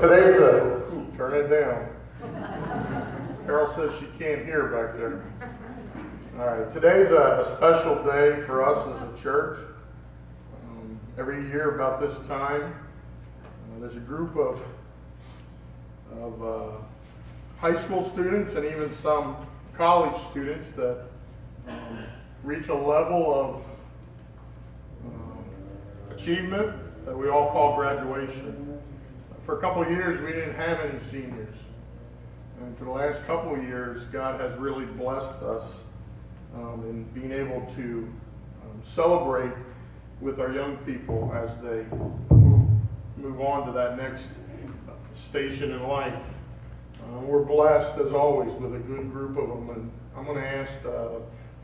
Today's a, turn it down. Carol says she can't hear back there. All right, today's a special day for us as a church. Every year about this time, there's a group of high school students and even some college students that reach a level of achievement that we all call graduation. For a couple of years, we didn't have any seniors. And for the last couple of years, God has really blessed us in being able to celebrate with our young people as they move on to that next station in life. We're blessed, as always, with a good group of them. And I'm going to ask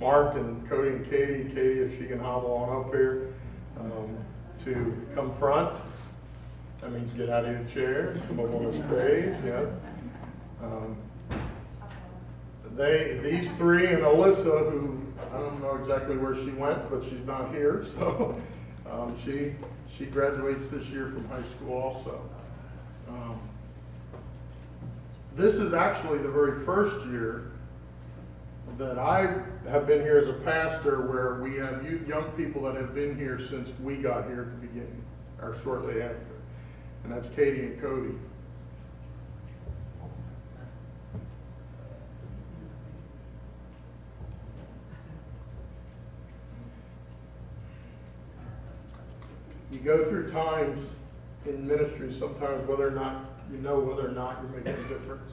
Mark and Cody and Katie, if she can hobble on up here, to come front. That means get out of your chairs, come up on the stage. Yeah. These three and Alyssa, who I don't know exactly where she went, but she's not here, so she graduates this year from high school also. This is actually the very first year that I have been here as a pastor where we have young people that have been here since we got here at the beginning, or shortly after, and that's Katie and Cody. You go through times in ministry sometimes whether or not you're making a difference.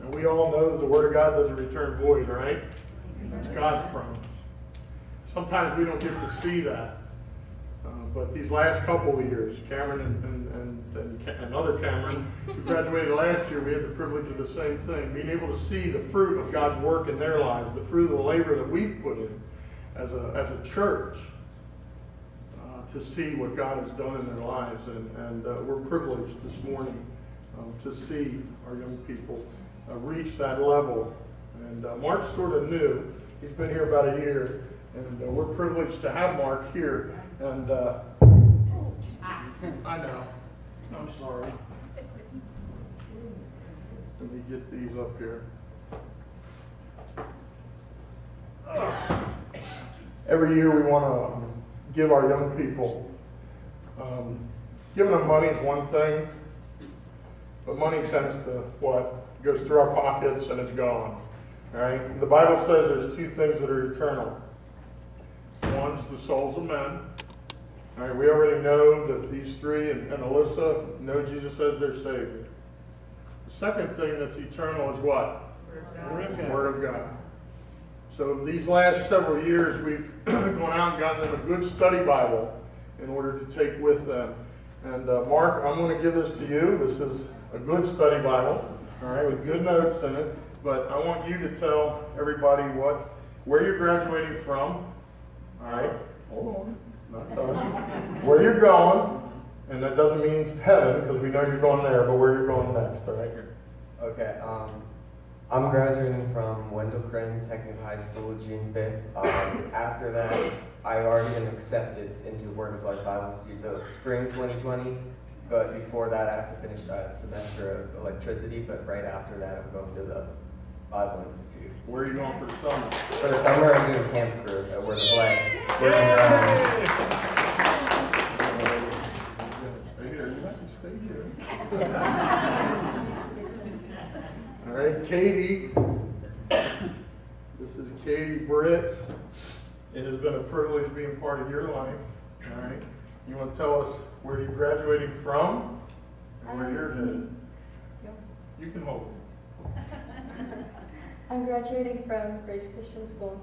And we all know that the Word of God doesn't return void, right? It's God's promise. Sometimes we don't get to see that. But these last couple of years, Cameron and another Cameron, who graduated last year, we had the privilege of the same thing. Being able to see the fruit of God's work in their lives, the fruit of the labor that we've put in as a church, to see what God has done in their lives. And we're privileged this morning to see our young people reach that level. And Mark sort of knew, he's been here about a year, and we're privileged to have Mark here. And I know, I'm sorry. Let me get these up here. Every year we want to give our young people. Giving them money is one thing, but money tends to what? It goes through our pockets and it's gone. All right? The Bible says there's two things that are eternal. One's the souls of men. All right, we already know that these three and Alyssa know Jesus as their Savior. The second thing that's eternal is what? Word of God. So these last several years, we've gone out and gotten them a good study Bible in order to take with them. And Mark, I'm going to give this to you. This is a good study Bible, all right, with good notes in it. But I want you to tell everybody where you're graduating from, all right? Hold on, not done. Where you're going, and that doesn't mean it's heaven because we know you're going there, but where you're going next, all right? Okay. I'm graduating from Wendell Crane Technical High School, June 5th. After that, I've already been accepted into Word of Life Bible Institute for spring 2020, but before that I have to finish a semester of electricity, but right after that I'm going to the Bible Institute. Where are you going for the summer? For the summer I'm doing Panther Group at Word of Life. Yay! All right, Katie. This is Katie Britt. It has been a privilege being part of your life. All right, you want to tell us where you're graduating from and where you're headed? Yep. You can hold it. I'm graduating from Grace Christian School,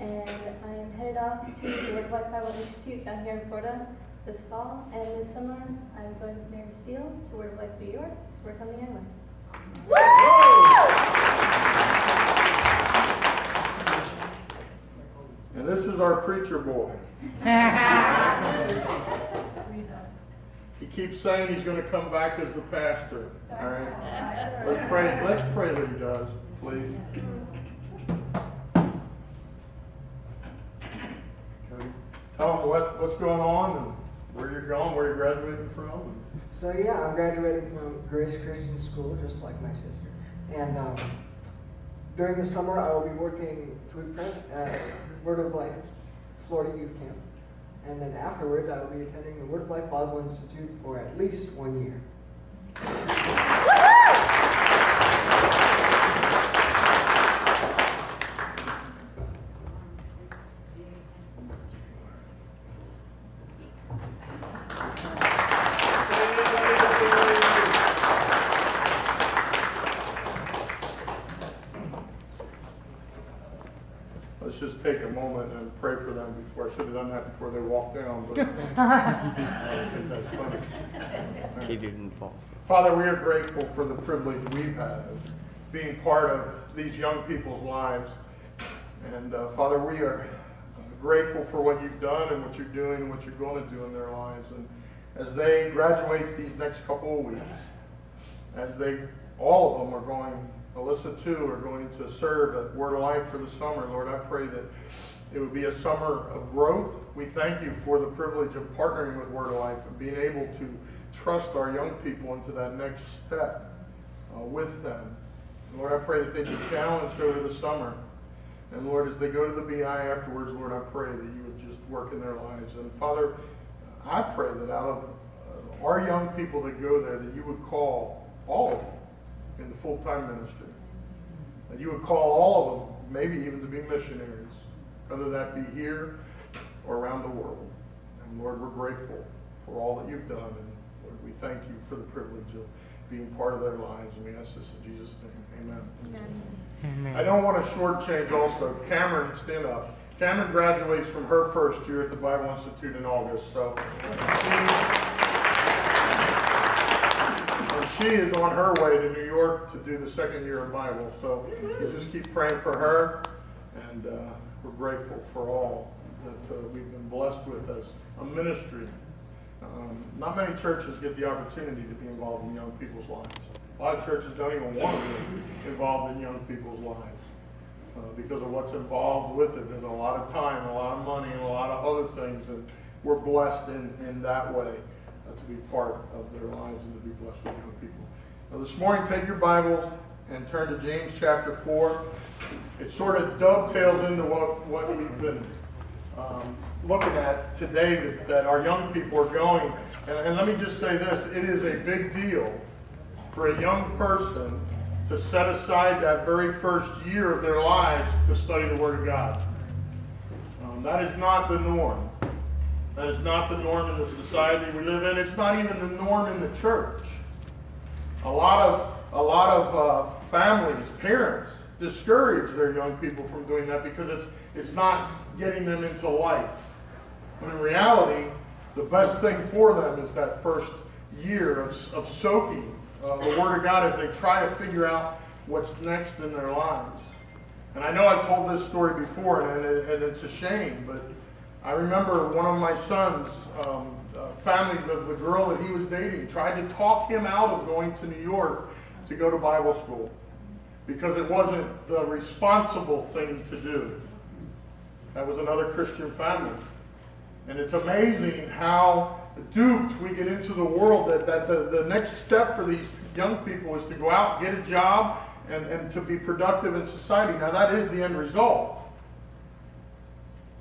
and I am headed off to the Word of Life Bible Institute down here in Florida this fall. And this summer, I'm going to Mary Steele to Word of Life New York to work on the young ones. Woo! And this is our preacher boy. He keeps saying he's going to come back as the pastor. All right, let's pray that he does, please. Okay. Tell him what's going on and where you're going, where you're graduating from. So yeah, I graduated from Grace Christian School, just like my sister. And during the summer, I will be working food prep at Word of Life Florida Youth Camp. And then afterwards, I will be attending the Word of Life Bible Institute for at least 1 year. Let's just take a moment and pray for them before. I should have done that before they walked down, but I think that's funny. He didn't fall. Father, we are grateful for the privilege we've had of being part of these young people's lives. And Father, we are grateful for what you've done and what you're doing and what you're going to do in their lives. And as they graduate these next couple of weeks, as they, all of them are going, Alyssa too, are going to serve at Word of Life for the summer. Lord, I pray that it would be a summer of growth. We thank you for the privilege of partnering with Word of Life and being able to trust our young people into that next step with them. And Lord, I pray that they'd be challenged over the summer. And Lord, as they go to the BI afterwards, Lord, I pray that you would just work in their lives. And Father, I pray that out of our young people that go there, that you would call all of them in the full-time ministry. That you would call all of them, maybe even to be missionaries, whether that be here or around the world. And Lord, we're grateful for all that you've done. And Lord, we thank you for the privilege of being part of their lives. And we ask this in Jesus' name. Amen. Amen. Amen. I don't want to shortchange also. Cameron, stand up. Cameron graduates from her first year at the Bible Institute in August. So she is on her way to New York to do the second year of Bible, so we'll just keep praying for her, and we're grateful for all that we've been blessed with as a ministry. Not many churches get the opportunity to be involved in young people's lives. A lot of churches don't even want to be involved in young people's lives because of what's involved with it. There's a lot of time, a lot of money, and a lot of other things, and we're blessed in that way. To be part of their lives and to be blessed with young people. Now this morning, take your Bibles and turn to James chapter 4. It sort of dovetails into what we've been looking at today, that our young people are going. And let me just say this, it is a big deal for a young person to set aside that very first year of their lives to study the Word of God. That is not the norm. That is not the norm in the society we live in. It's not even the norm in the church. A lot of families, parents, discourage their young people from doing that because it's not getting them into life. When in reality, the best thing for them is that first year of soaking the Word of God as they try to figure out what's next in their lives. And I know I've told this story before, and it's a shame, but I remember one of my son's family, the girl that he was dating, tried to talk him out of going to New York to go to Bible school because it wasn't the responsible thing to do. That was another Christian family. And it's amazing how duped we get into the world that the next step for these young people is to go out, get a job, and to be productive in society. Now that is the end result.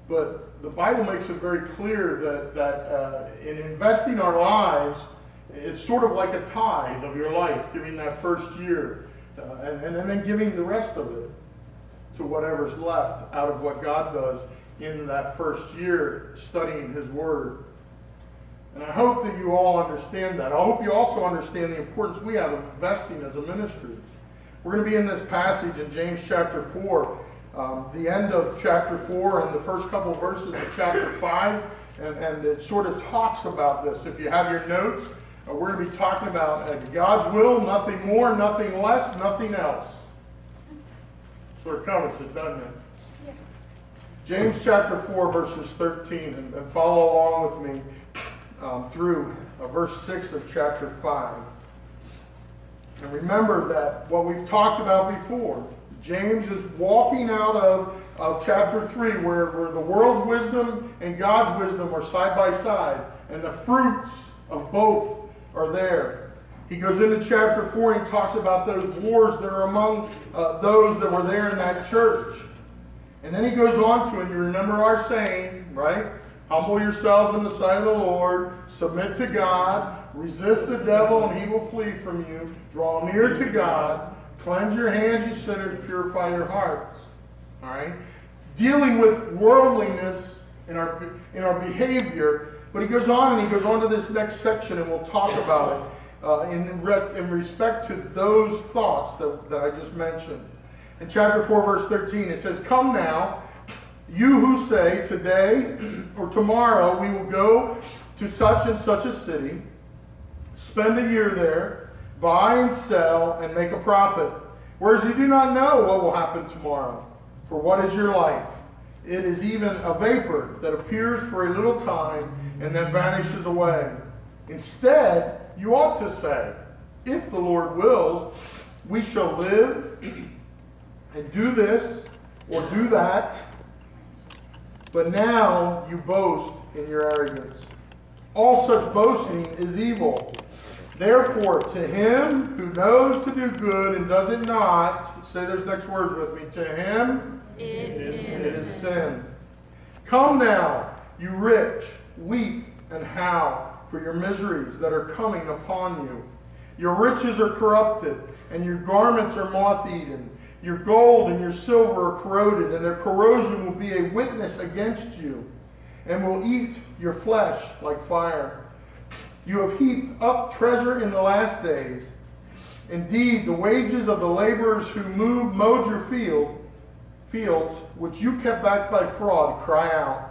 But the Bible makes it very clear that in investing our lives, it's sort of like a tithe of your life, giving that first year, and then giving the rest of it to whatever's left out of what God does in that first year studying His Word. And I hope that you all understand that. I hope you also understand the importance we have of investing as a ministry. We're going to be in this passage in James chapter 4. The end of chapter 4 and the first couple of verses of chapter 5, and it sort of talks about this. If you have your notes, we're going to be talking about God's will, nothing more, nothing less, nothing else. Sort of covers it, doesn't it? Yeah. James chapter 4, verses 13, and follow along with me through verse 6 of chapter 5. And remember that what we've talked about before, James is walking out of chapter 3 where the world's wisdom and God's wisdom are side by side, and the fruits of both are there. He goes into chapter 4 and talks about those wars that are among those that were there in that church. And then he goes on to, and you remember our saying, right? Humble yourselves in the sight of the Lord, submit to God, resist the devil, and he will flee from you. Draw near to God, cleanse your hands, you sinners, purify your hearts. All right? Dealing with worldliness in our behavior. But he goes on, and he goes on to this next section, and we'll talk about it in respect to those thoughts that I just mentioned. In chapter 4, verse 13, it says, "Come now, you who say, today or tomorrow we will go to such and such a city, spend a year there, buy and sell, and make a profit. Whereas you do not know what will happen tomorrow. For what is your life? It is even a vapor that appears for a little time and then vanishes away. Instead, you ought to say, if the Lord wills, we shall live and do this or do that. But now you boast in your arrogance. All such boasting is evil. Therefore, to him who knows to do good and does it not," say those next words with me, "to him it is sin. Come now, you rich, weep and howl for your miseries that are coming upon you. Your riches are corrupted, and your garments are moth-eaten. Your gold and your silver are corroded, and their corrosion will be a witness against you, and will eat your flesh like fire. You have heaped up treasure in the last days. Indeed, the wages of the laborers who mowed your fields, which you kept back by fraud, cry out.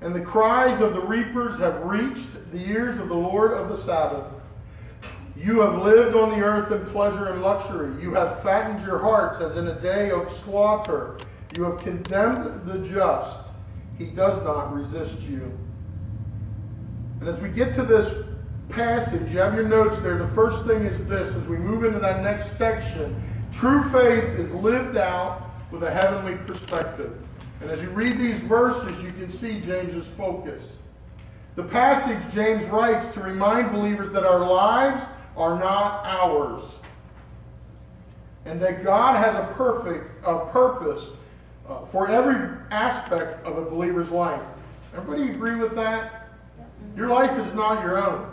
And the cries of the reapers have reached the ears of the Lord of the Sabbath. You have lived on the earth in pleasure and luxury. You have fattened your hearts as in a day of slaughter. You have condemned the just. He does not resist you." And as we get to this passage, you have your notes there. The first thing is this, as we move into that next section, true faith is lived out with a heavenly perspective. And as you read these verses, you can see James's focus. The passage James writes to remind believers that our lives are not ours, and that God has a purpose for every aspect of a believer's life. Everybody agree with that? Your life is not your own.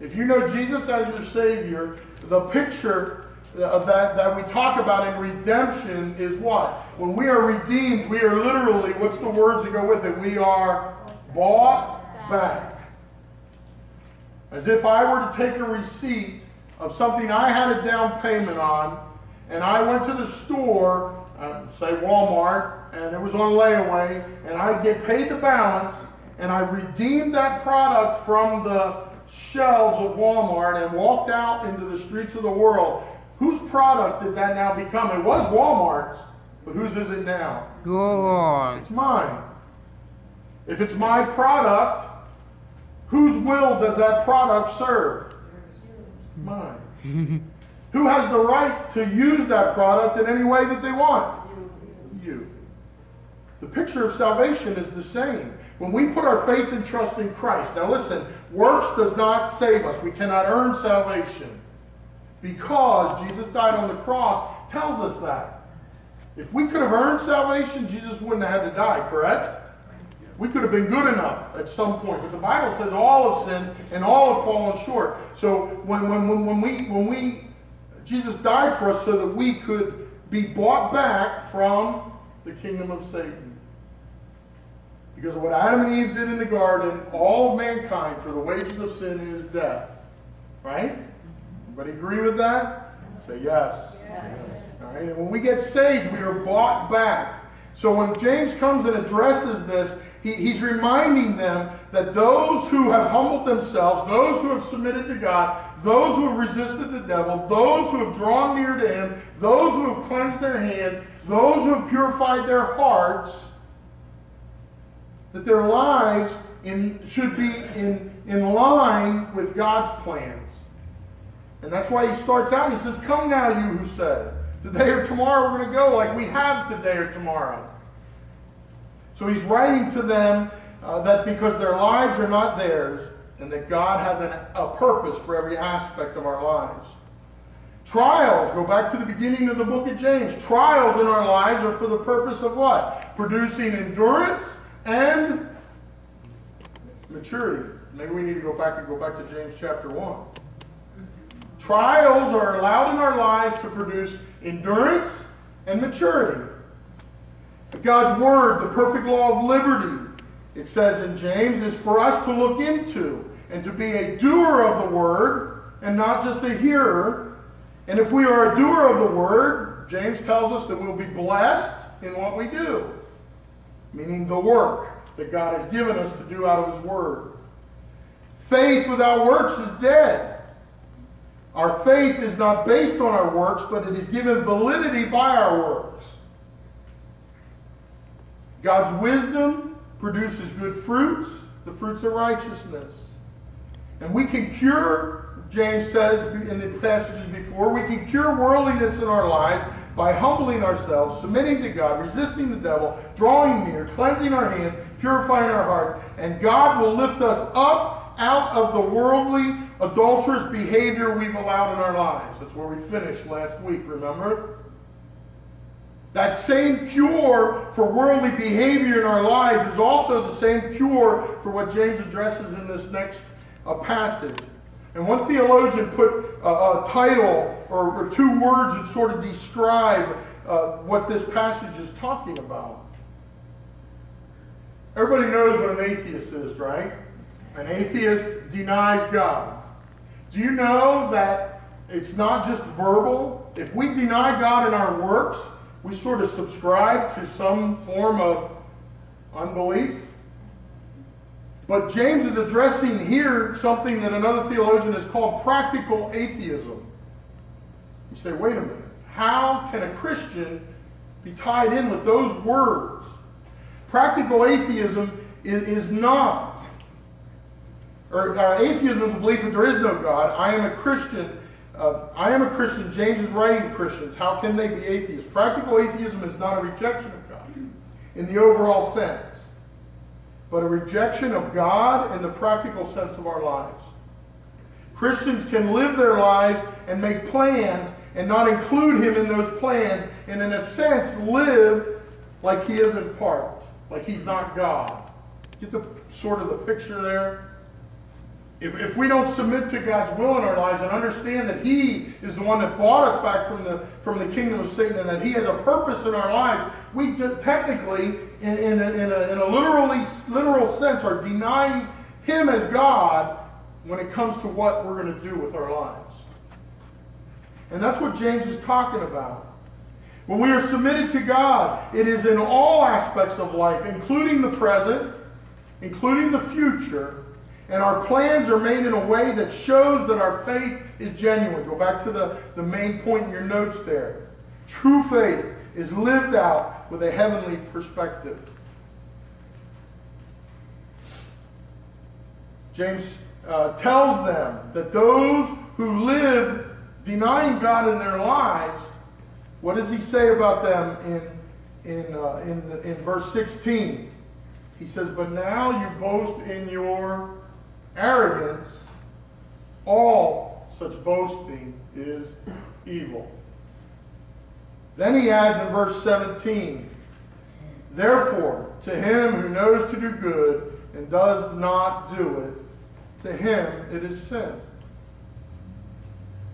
If you know Jesus as your Savior, the picture of that we talk about in redemption is what? When we are redeemed, we are literally, what's the words that go with it? We are bought back. As if I were to take a receipt of something I had a down payment on, and I went to the store, say Walmart, and it was on layaway, and I get paid the balance, and I redeemed that product from the shelves of Walmart and walked out into the streets of the world. Whose product did that now become? It was Walmart's, but whose is it now? Good. It's mine. If it's my product, whose will does that product serve? Mine. Who has the right to use that product in any way that they want? You. The picture of salvation is the same. When we put our faith and trust in Christ, now listen, works does not save us. We cannot earn salvation, because Jesus died on the cross tells us that. If we could have earned salvation, Jesus wouldn't have had to die, correct? We could have been good enough at some point, but the Bible says all have sinned and all have fallen short. So Jesus died for us so that we could be bought back from the kingdom of Satan. Because of what Adam and Eve did in the garden, all of mankind, for the wages of sin is death. Right? Everybody agree with that? Say yes. Yes. All right? And when we get saved, we are bought back. So when James comes and addresses this, he's reminding them that those who have humbled themselves, those who have submitted to God, those who have resisted the devil, those who have drawn near to him, those who have cleansed their hands, those who have purified their hearts, that their lives should be in line with God's plans. And that's why he starts out and he says, "Come now, you who say, today or tomorrow we're going to go like we have today or tomorrow." So he's writing to them that because their lives are not theirs, and that God has a purpose for every aspect of our lives. Trials, go back to the beginning of the book of James. Trials in our lives are for the purpose of what? Producing endurance and maturity. Maybe we need to go back to James chapter 1. Trials are allowed in our lives to produce endurance and maturity. God's word, the perfect law of liberty, it says in James, is for us to look into and to be a doer of the word and not just a hearer. And if we are a doer of the word, James tells us that we'll be blessed in what we do, meaning the work that God has given us to do out of his word. Faith without works is dead. Our faith is not based on our works, but it is given validity by our works. God's wisdom produces good fruits, the fruits of righteousness. And we can cure, James says in the passages before, we can cure worldliness in our lives by humbling ourselves, submitting to God, resisting the devil, drawing near, cleansing our hands, purifying our hearts, and God will lift us up out of the worldly, adulterous behavior we've allowed in our lives. That's where we finished last week, remember? That same cure for worldly behavior in our lives is also the same cure for what James addresses in this next passage. And one theologian put a title or two words that sort of describe what this passage is talking about. Everybody knows what an atheist is, right? An atheist denies God. Do you know that it's not just verbal? If we deny God in our works, we sort of subscribe to some form of unbelief. But James is addressing here something that another theologian has called practical atheism. You say, wait a minute, how can a Christian be tied in with those words? Practical atheism is not, or atheism is the belief that there is no God. I am a Christian. James is writing to Christians. How can they be atheists? Practical atheism is not a rejection of God in the overall sense, but a rejection of God in the practical sense of our lives. Christians can live their lives and make plans and not include him in those plans, and in a sense live like he isn't part, like he's not God. Get the sort of the picture there? If we don't submit to God's will in our lives and understand that he is the one that brought us back from the kingdom of Satan and that he has a purpose in our lives, we technically, in a literal sense, are denying him as God when it comes to what we're going to do with our lives. And that's what James is talking about. When we are submitted to God, it is in all aspects of life, including the present, including the future, and our plans are made in a way that shows that our faith is genuine. Go back to the main point in your notes there. True faith is lived out with a heavenly perspective. James tells them that those who live denying God in their lives, what does he say about them in verse 16? He says, but now you boast in your arrogance, all such boasting is evil. Then he adds in verse 17, therefore, to him who knows to do good and does not do it, to him it is sin.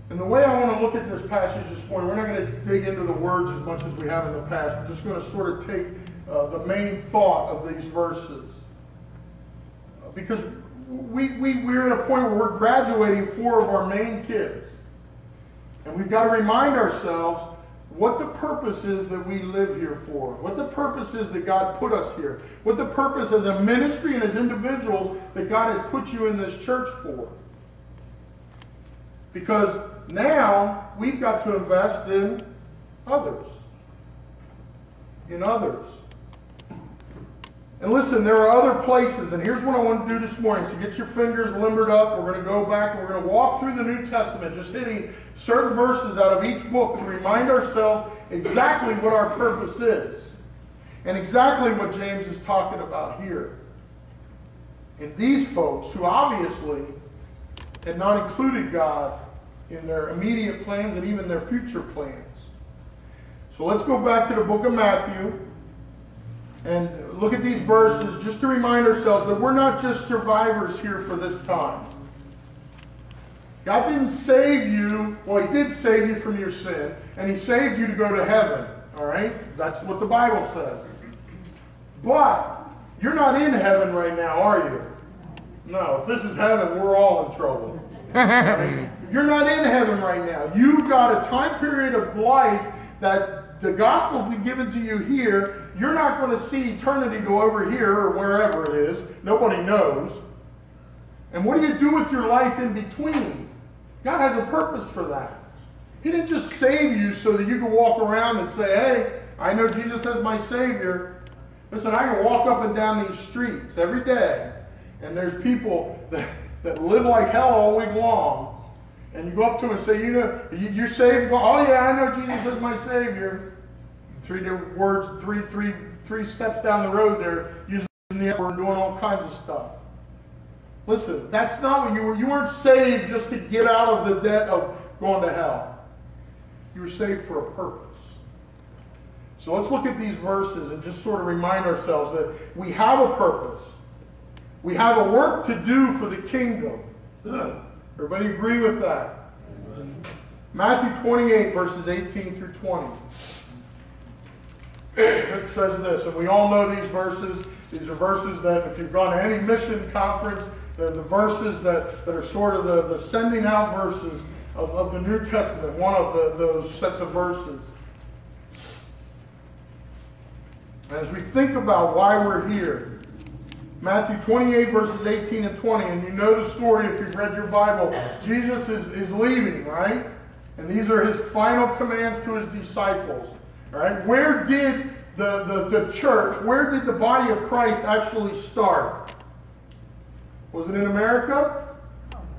And the way I want to look at this passage this morning, we're not going to dig into the words as much as we have in the past. We're just going to sort of take the main thought of these verses. Because we're at a point where we're graduating four of our main kids. And we've got to remind ourselves what the purpose is that we live here for. What the purpose is that God put us here. What the purpose as a ministry and as individuals that God has put you in this church for. Because now we've got to invest in others. And listen, there are other places, and here's what I want to do this morning. So get your fingers limbered up. We're going to go back and we're going to walk through the New Testament, just hitting certain verses out of each book to remind ourselves exactly what our purpose is and exactly what James is talking about here. And these folks, who obviously had not included God in their immediate plans and even their future plans. So let's go back to the book of Matthew and look at these verses just to remind ourselves that we're not just survivors here for this time. God didn't save you, well, He did save you from your sin, and He saved you to go to heaven, all right? That's what the Bible says. But you're not in heaven right now, are you? No, if this is heaven, we're all in trouble. Right? You're not in heaven right now. You've got a time period of life that the gospel's been given to you here. You're not going to see eternity go over here or wherever it is. Nobody knows. And what do you do with your life in between? God has a purpose for that. He didn't just save you so that you can walk around and say, hey, I know Jesus as my Savior. Listen, I can walk up and down these streets every day, and there's people that live like hell all week long, and you go up to them and say, you know, you're saved? Go, oh yeah, I know Jesus is my Savior. Three different words, three steps down the road, they're using the F word and doing all kinds of stuff. Listen, that's not what you were. You weren't saved just to get out of the debt of going to hell. You were saved for a purpose. So let's look at these verses and just sort of remind ourselves that we have a purpose. We have a work to do for the kingdom. Everybody agree with that? Amen. Matthew 28, verses 18 through 20. It says this, and we all know these verses. These are verses that if you've gone to any mission conference, they're the verses that are sort of the sending out verses of the New Testament, one of those sets of verses. As we think about why we're here, Matthew 28, verses 18 and 20, and you know the story if you've read your Bible, Jesus is leaving, right? And these are His final commands to His disciples, right? Where did the church, where did the body of Christ actually start? Was it in America?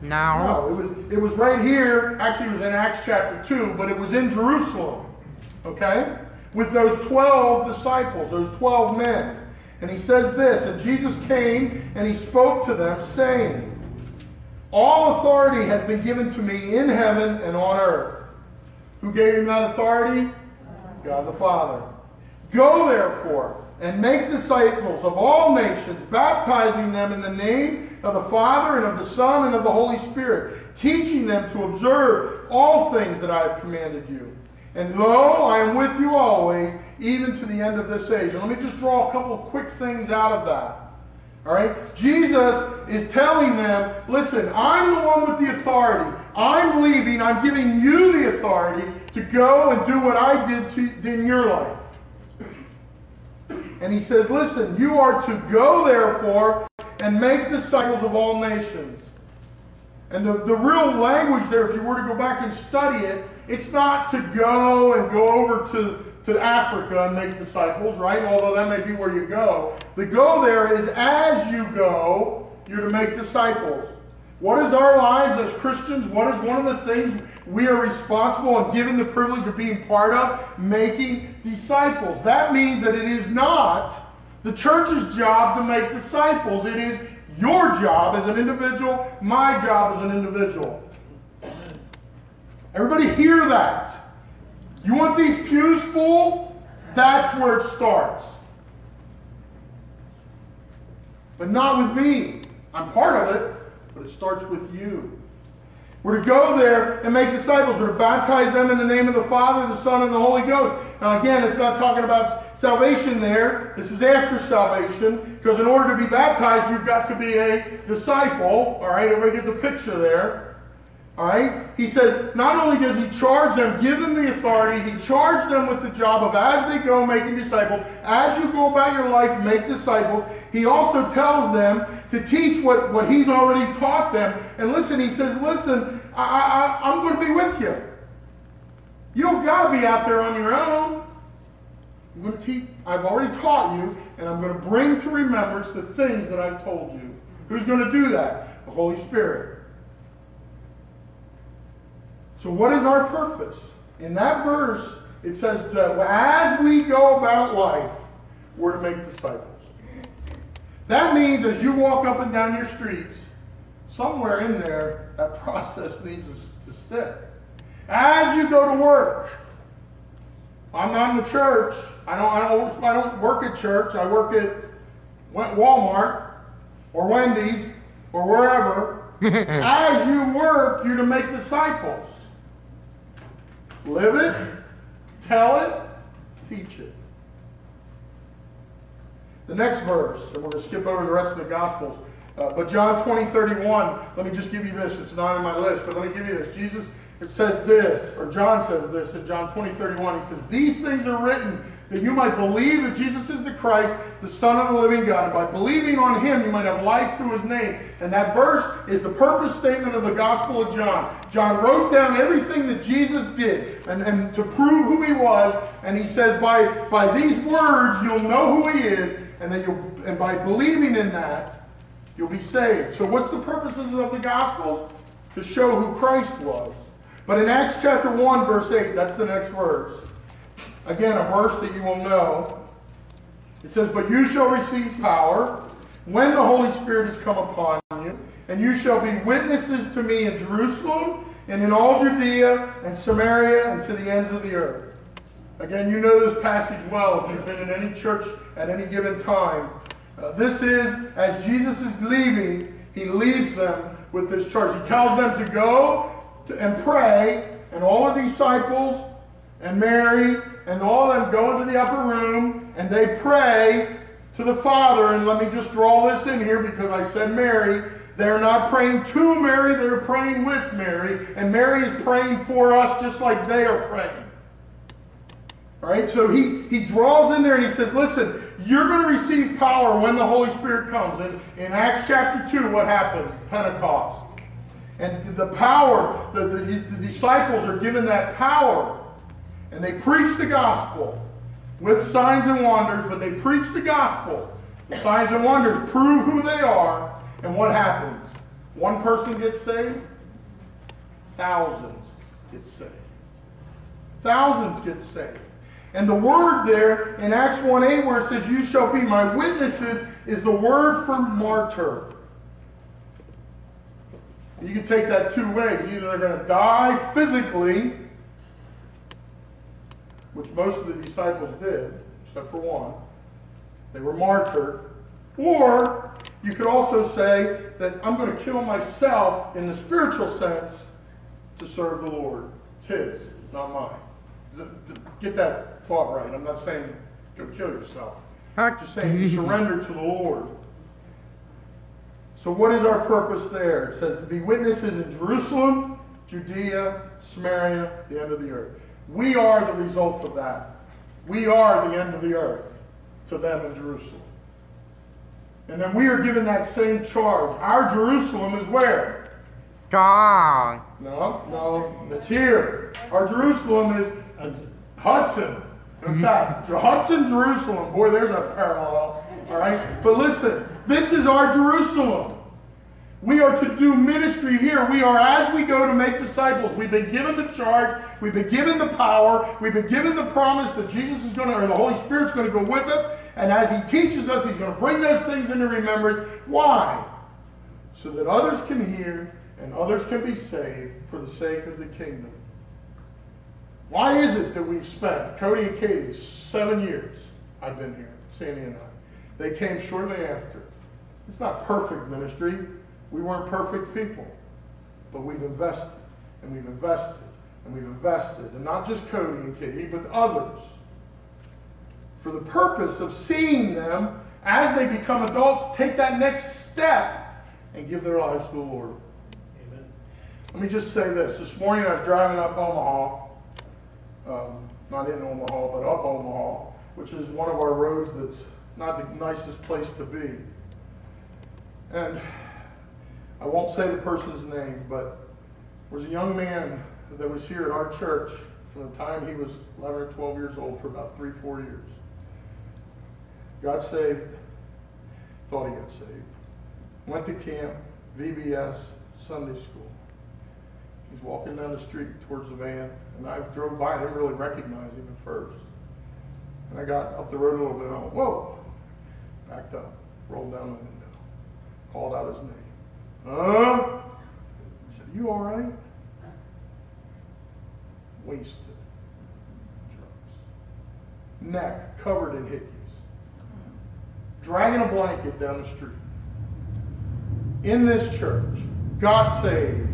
No. It was right here, actually it was in Acts chapter 2, but it was in Jerusalem, okay? With those 12 disciples, those 12 men. And He says this, and Jesus came and He spoke to them, saying, all authority has been given to me in heaven and on earth. Who gave Him that authority? God the Father. Go therefore and make disciples of all nations, baptizing them in the name of the Father and of the Son and of the Holy Spirit, teaching them to observe all things that I have commanded you. And lo, I am with you always, even to the end of this age. And let me just draw a couple quick things out of that. All right? Jesus is telling them, listen, I'm the one with the authority. I'm leaving. I'm giving you the authority to go and do what I did in your life. And He says, listen, you are to go, therefore, and make disciples of all nations. And the real language there, if you were to go back and study it, it's not to go over to Africa and make disciples, right? Although that may be where you go. The go there is as you go, you're to make disciples. What is our lives as Christians? What is one of the things we are responsible and given the privilege of being part of? Making disciples. That means that it is not the church's job to make disciples. It is your job as an individual, my job as an individual. Everybody hear that? You want these pews full? That's where it starts. But not with me. I'm part of it, but it starts with you. We're to go there and make disciples. We're to baptize them in the name of the Father, the Son, and the Holy Ghost. Now again, it's not talking about salvation there. This is after salvation, because in order to be baptized, you've got to be a disciple. All right, everybody get the picture there. All right? He says, not only does He charge them, give them the authority, He charged them with the job of as they go making disciples, as you go about your life, make disciples. He also tells them to teach what He's already taught them. And listen, He says, listen, I'm going to be with you. You don't got to be out there on your own. I'm going to teach. I've already taught you, and I'm going to bring to remembrance the things that I've told you. Who's going to do that? The Holy Spirit. So what is our purpose? In that verse, it says that as we go about life, we're to make disciples. That means as you walk up and down your streets, somewhere in there, that process needs to stick. As you go to work, I'm not in the church. I don't work at church. I work at Walmart or Wendy's or wherever. As you work, you're to make disciples. Live it, tell it, teach it. The next verse, and we're going to skip over the rest of the Gospels, but John 20:31, let me just give you this. It's not in my list, but let me give you this. Jesus, it says this, or John says this in John 20:31. He says, "These things are written that you might believe that Jesus is the Christ, the Son of the living God. And by believing on him, you might have life through his name." And that verse is the purpose statement of the Gospel of John. John wrote down everything that Jesus did and to prove who he was. And he says, by these words, you'll know who he is. And then and by believing in that, you'll be saved. So what's the purposes of the Gospels? To show who Christ was. But in Acts chapter 1, verse 8, that's the next verse. Again, a verse that you will know. It says, "But you shall receive power when the Holy Spirit has come upon you, and you shall be witnesses to me in Jerusalem and in all Judea and Samaria and to the ends of the earth." Again, you know this passage well if you've been in any church at any given time. This is, as Jesus is leaving, he leaves them with this charge. He tells them to go and pray, and all the disciples and Mary and all of them go into the upper room, and they pray to the Father. And let me just draw this in here because I said Mary. They're not praying to Mary, they're praying with Mary. And Mary is praying for us just like they are praying. All right, so he draws in there and he says, listen, you're going to receive power when the Holy Spirit comes. And in Acts chapter 2, what happens? Pentecost. And the power, the disciples are given that power. And they preach the gospel with signs and wonders, but they preach the gospel. The signs and wonders prove who they are, and what happens? One person gets saved, thousands get saved. Thousands get saved. And the word there in Acts 1:8 where it says, "You shall be my witnesses," is the word for martyr. You can take that two ways. Either they're going to die physically, which most of the disciples did, except for one. They were martyred. Or you could also say that I'm going to kill myself in the spiritual sense to serve the Lord. It's his, not mine. Get that thought right. I'm not saying go kill yourself. I'm just saying you surrender to the Lord. So what is our purpose there? It says to be witnesses in Jerusalem, Judea, Samaria, the end of the earth. We are the result of that. We are the end of the earth to them in Jerusalem. And then we are given that same charge. Our Jerusalem is where? Gone. No, it's here. Our Jerusalem is Hudson. In fact, Hudson, Jerusalem. Boy, there's a parallel. All right? But listen, this is our Jerusalem. We are to do ministry here. We are, as we go, to make disciples. We've been given the charge. We've been given the power. We've been given the promise that Jesus is going to, or the Holy Spirit's going to go with us. And as he teaches us, he's going to bring those things into remembrance. Why? So that others can hear and others can be saved for the sake of the kingdom. Why is it that we've spent, Cody and Katie, 7 years I've been here, Sandy and I. They came shortly after. It's not perfect ministry. We weren't perfect people, but we've invested, and we've invested, and we've invested, and not just Cody and Katie, but others, for the purpose of seeing them, as they become adults, take that next step and give their lives to the Lord. Amen. Let me just say this. This morning I was driving up Omaha, not in Omaha, but up Omaha, which is one of our roads that's not the nicest place to be. And I won't say the person's name, but there was a young man that was here at our church from the time he was 11 or 12 years old for about 3 or 4 years. Got saved, thought he got saved, went to camp, VBS, Sunday school. He's walking down the street towards the van, and I drove by, I didn't really recognize him at first. And I got up the road a little bit, and I went, whoa, backed up. rolled down the window, called out his name. Huh? I said, you all right? Wasted. Drugs. Neck covered in hickeys. Dragging a blanket down the street. In this church, got saved.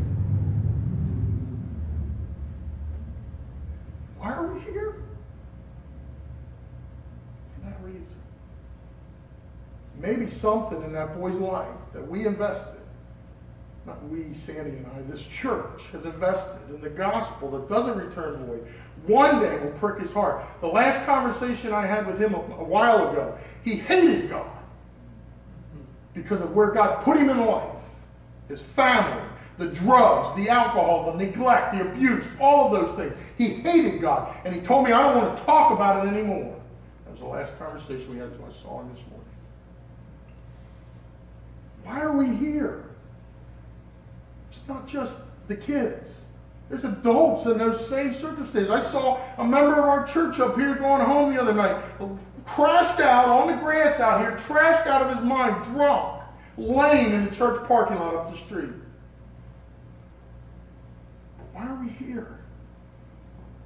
Why are we here? For that reason. Maybe something in that boy's life that we invested, not we, Sandy and I, this church has invested in the gospel that doesn't return void, one day will prick his heart. The last conversation I had with him a while ago, he hated God because of where God put him in life, his family, the drugs, the alcohol, the neglect, the abuse, all of those things. He hated God, and he told me, I don't want to talk about it anymore. That was the last conversation we had until I saw him this morning. Why are we here? It's not just the kids. There's adults in those same circumstances. I saw a member of our church up here going home the other night, crashed out on the grass out here, trashed out of his mind, drunk, laying in the church parking lot up the street. Why are we here?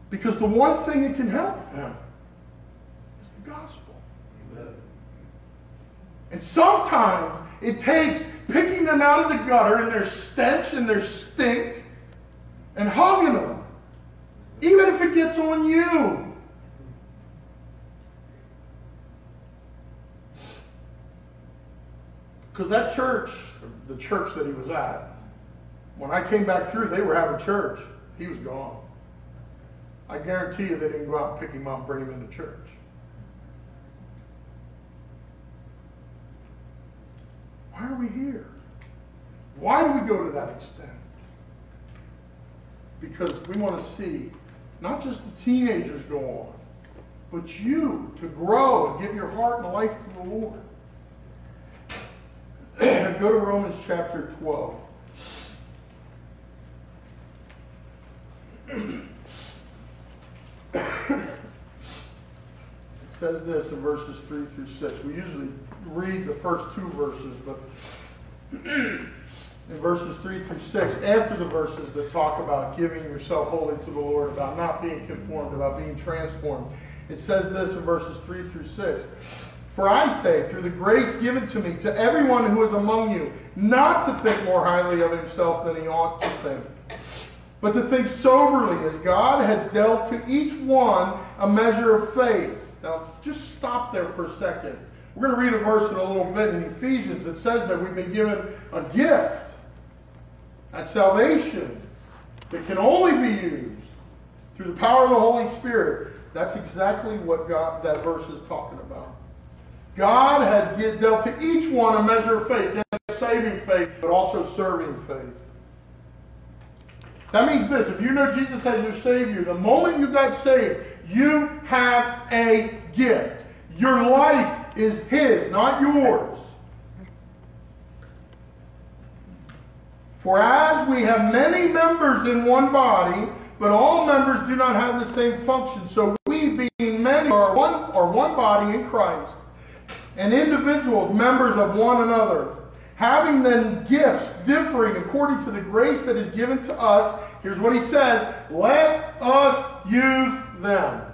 Because the one thing that can help them is the gospel. Amen. And sometimes it takes picking them out of the gutter and their stench and their stink and hugging them, even if it gets on you. Because that church, the church that he was at, when I came back through, they were having church. He was gone. I guarantee you they didn't go out and pick him up and bring him into church. Why are we here? Why do we go to that extent? Because we want to see not just the teenagers go on, but you to grow and give your heart and life to the Lord. Go to Romans chapter 12. It says this in verses 3 through 6. We usually read the first two verses, but in verses 3 through 6, after the verses that talk about giving yourself wholly to the Lord, about not being conformed, about being transformed, it says this in verses 3 through 6. For I say, through the grace given to me, to everyone who is among you, not to think more highly of himself than he ought to think, but to think soberly, as God has dealt to each one a measure of faith. Now, just stop there for a second. We're going to read a verse in a little bit in Ephesians that says that we've been given a gift at salvation that can only be used through the power of the Holy Spirit. That's exactly what that verse is talking about. God has dealt to each one a measure of faith. Yes, saving faith, but also serving faith. That means this, if you know Jesus as your Savior, the moment you got saved, you have a gift. Your life is His, not yours. For as we have many members in one body, but all members do not have the same function, so we, being many, are one body in Christ, and individuals, members of one another. Having then gifts differing according to the grace that is given to us, here's what he says, let us use them.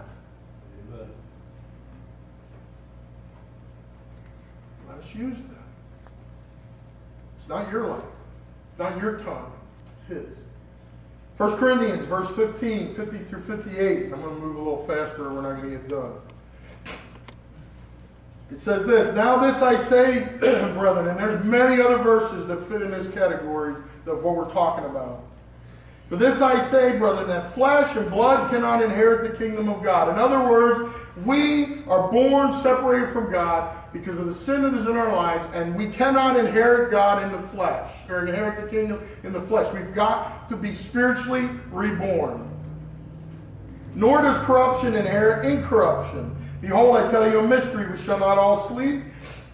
Amen. Let us use them. It's not your life. It's not your time. It's His. 1 Corinthians, verse 15, 50 through 58. I'm going to move a little faster or we're not going to get done. It says this, now this I say, brethren, and there's many other verses that fit in this category of what we're talking about. But this I say, brethren, that flesh and blood cannot inherit the kingdom of God. In other words, we are born separated from God because of the sin that is in our lives, and we cannot inherit God in the flesh, or inherit the kingdom in the flesh. We've got to be spiritually reborn. Nor does corruption inherit incorruption. Behold, I tell you a mystery, we shall not all sleep,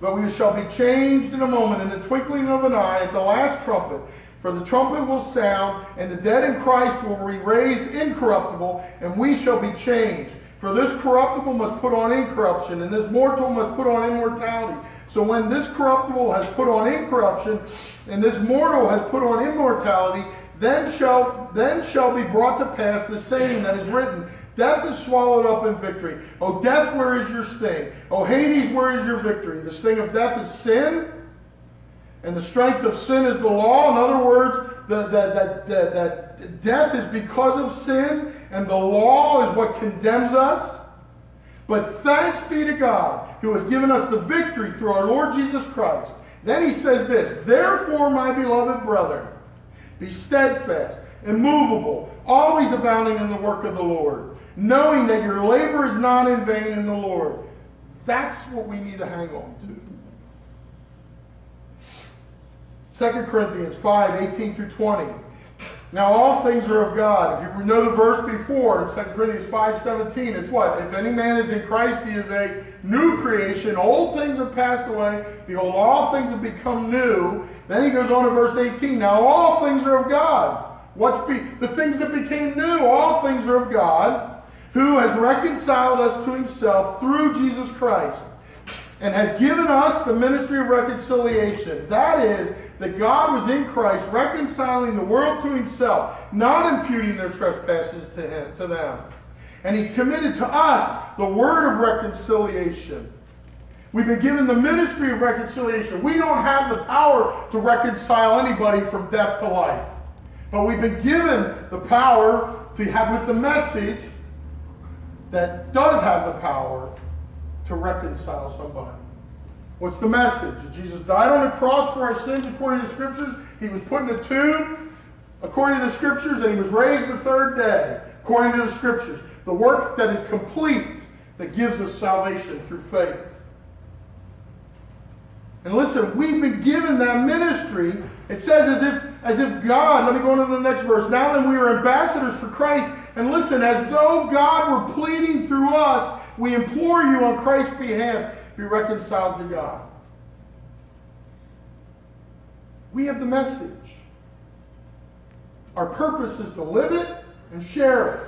but we shall be changed in a moment, in the twinkling of an eye, at the last trumpet. For the trumpet will sound, and the dead in Christ will be raised incorruptible, and we shall be changed. For this corruptible must put on incorruption, and this mortal must put on immortality. So when this corruptible has put on incorruption, and this mortal has put on immortality, then shall be brought to pass the saying that is written, Death is swallowed up in victory. O death, where is your sting? O Hades, where is your victory? The sting of death is sin, and the strength of sin is the law. In other words, that death is because of sin, and the law is what condemns us. But thanks be to God, who has given us the victory through our Lord Jesus Christ. Then he says this, Therefore, my beloved brethren, be steadfast, immovable, always abounding in the work of the Lord, knowing that your labor is not in vain in the Lord. That's what we need to hang on to. 2 Corinthians 5:18-20. Now all things are of God. If you know the verse before, in 2 Corinthians 5:17, it's what? If any man is in Christ, he is a new creation. Old things are passed away. Behold, all things have become new. Then he goes on to verse 18. Now all things are of God. The things that became new, all things are of God, who has reconciled us to himself through Jesus Christ, and has given us the ministry of reconciliation. That is, that God was in Christ reconciling the world to himself, not imputing their trespasses to them. And he's committed to us the word of reconciliation. We've been given the ministry of reconciliation. We don't have the power to reconcile anybody from death to life. But we've been given the power to have with the message that does have the power to reconcile somebody. What's the message? Jesus died on the cross for our sins according to the Scriptures. He was put in a tomb according to the Scriptures, and he was raised the third day according to the Scriptures. The work that is complete that gives us salvation through faith. And listen, we've been given that ministry. It says as if God, let me go on to the next verse. Now then we are ambassadors for Christ. And listen, as though God were pleading through us, we implore you on Christ's behalf, be reconciled to God. We have the message. Our purpose is to live it and share it.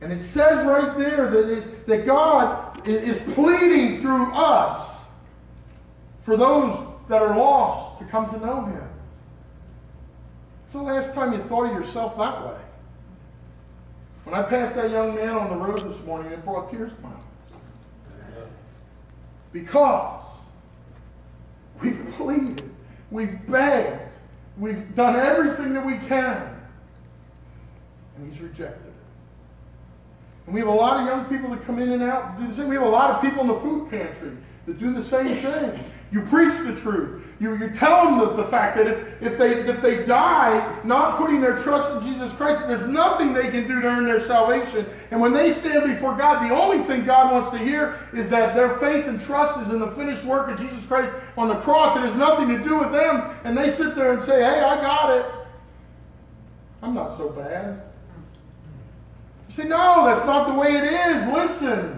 And it says right there that God is pleading through us for those that are lost to come to know him. It's the last time you thought of yourself that way. When I passed that young man on the road this morning, it brought tears to my eyes. Because we've pleaded, we've begged, we've done everything that we can, and he's rejected it. And we have a lot of young people that come in and out and do the same. We have a lot of people in the food pantry that do the same thing. You preach the truth. You tell them the fact that if they die not putting their trust in Jesus Christ, there's nothing they can do to earn their salvation. And when they stand before God, the only thing God wants to hear is that their faith and trust is in the finished work of Jesus Christ on the cross. It has nothing to do with them. And they sit there and say, hey, I got it. I'm not so bad. You say, no, that's not the way it is. Listen.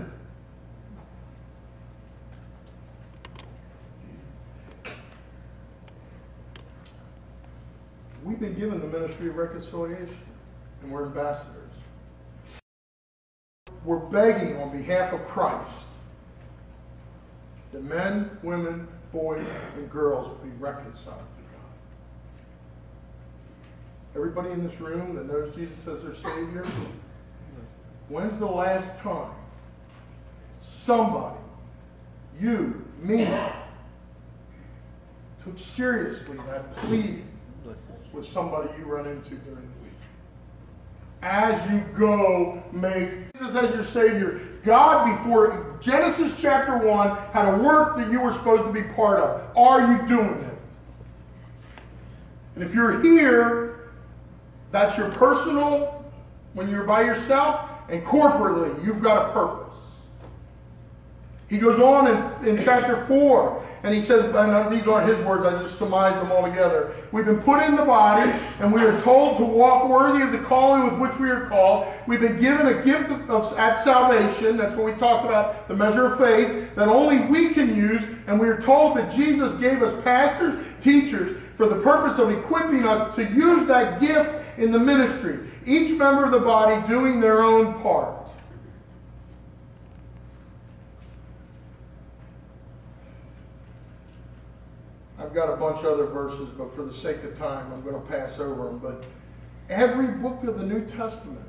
We've been given the ministry of reconciliation, and we're ambassadors. We're begging on behalf of Christ that men, women, boys, and girls be reconciled to God. Everybody in this room that knows Jesus as their Savior, when's the last time somebody, you, me, took seriously that plea with somebody you run into during the week? As you go, make Jesus as your Savior. God, before Genesis chapter 1, had a work that you were supposed to be part of. Are you doing it? And if you're here, that's your personal, when you're by yourself, and corporately, you've got a purpose. He goes on in chapter 4. And he says, and these aren't his words, I just surmised them all together. We've been put in the body, and we are told to walk worthy of the calling with which we are called. We've been given a gift at salvation. That's what we talked about, the measure of faith, that only we can use. And we are told that Jesus gave us pastors, teachers, for the purpose of equipping us to use that gift in the ministry. Each member of the body doing their own part. I've got a bunch of other verses, but for the sake of time, I'm going to pass over them. But every book of the New Testament,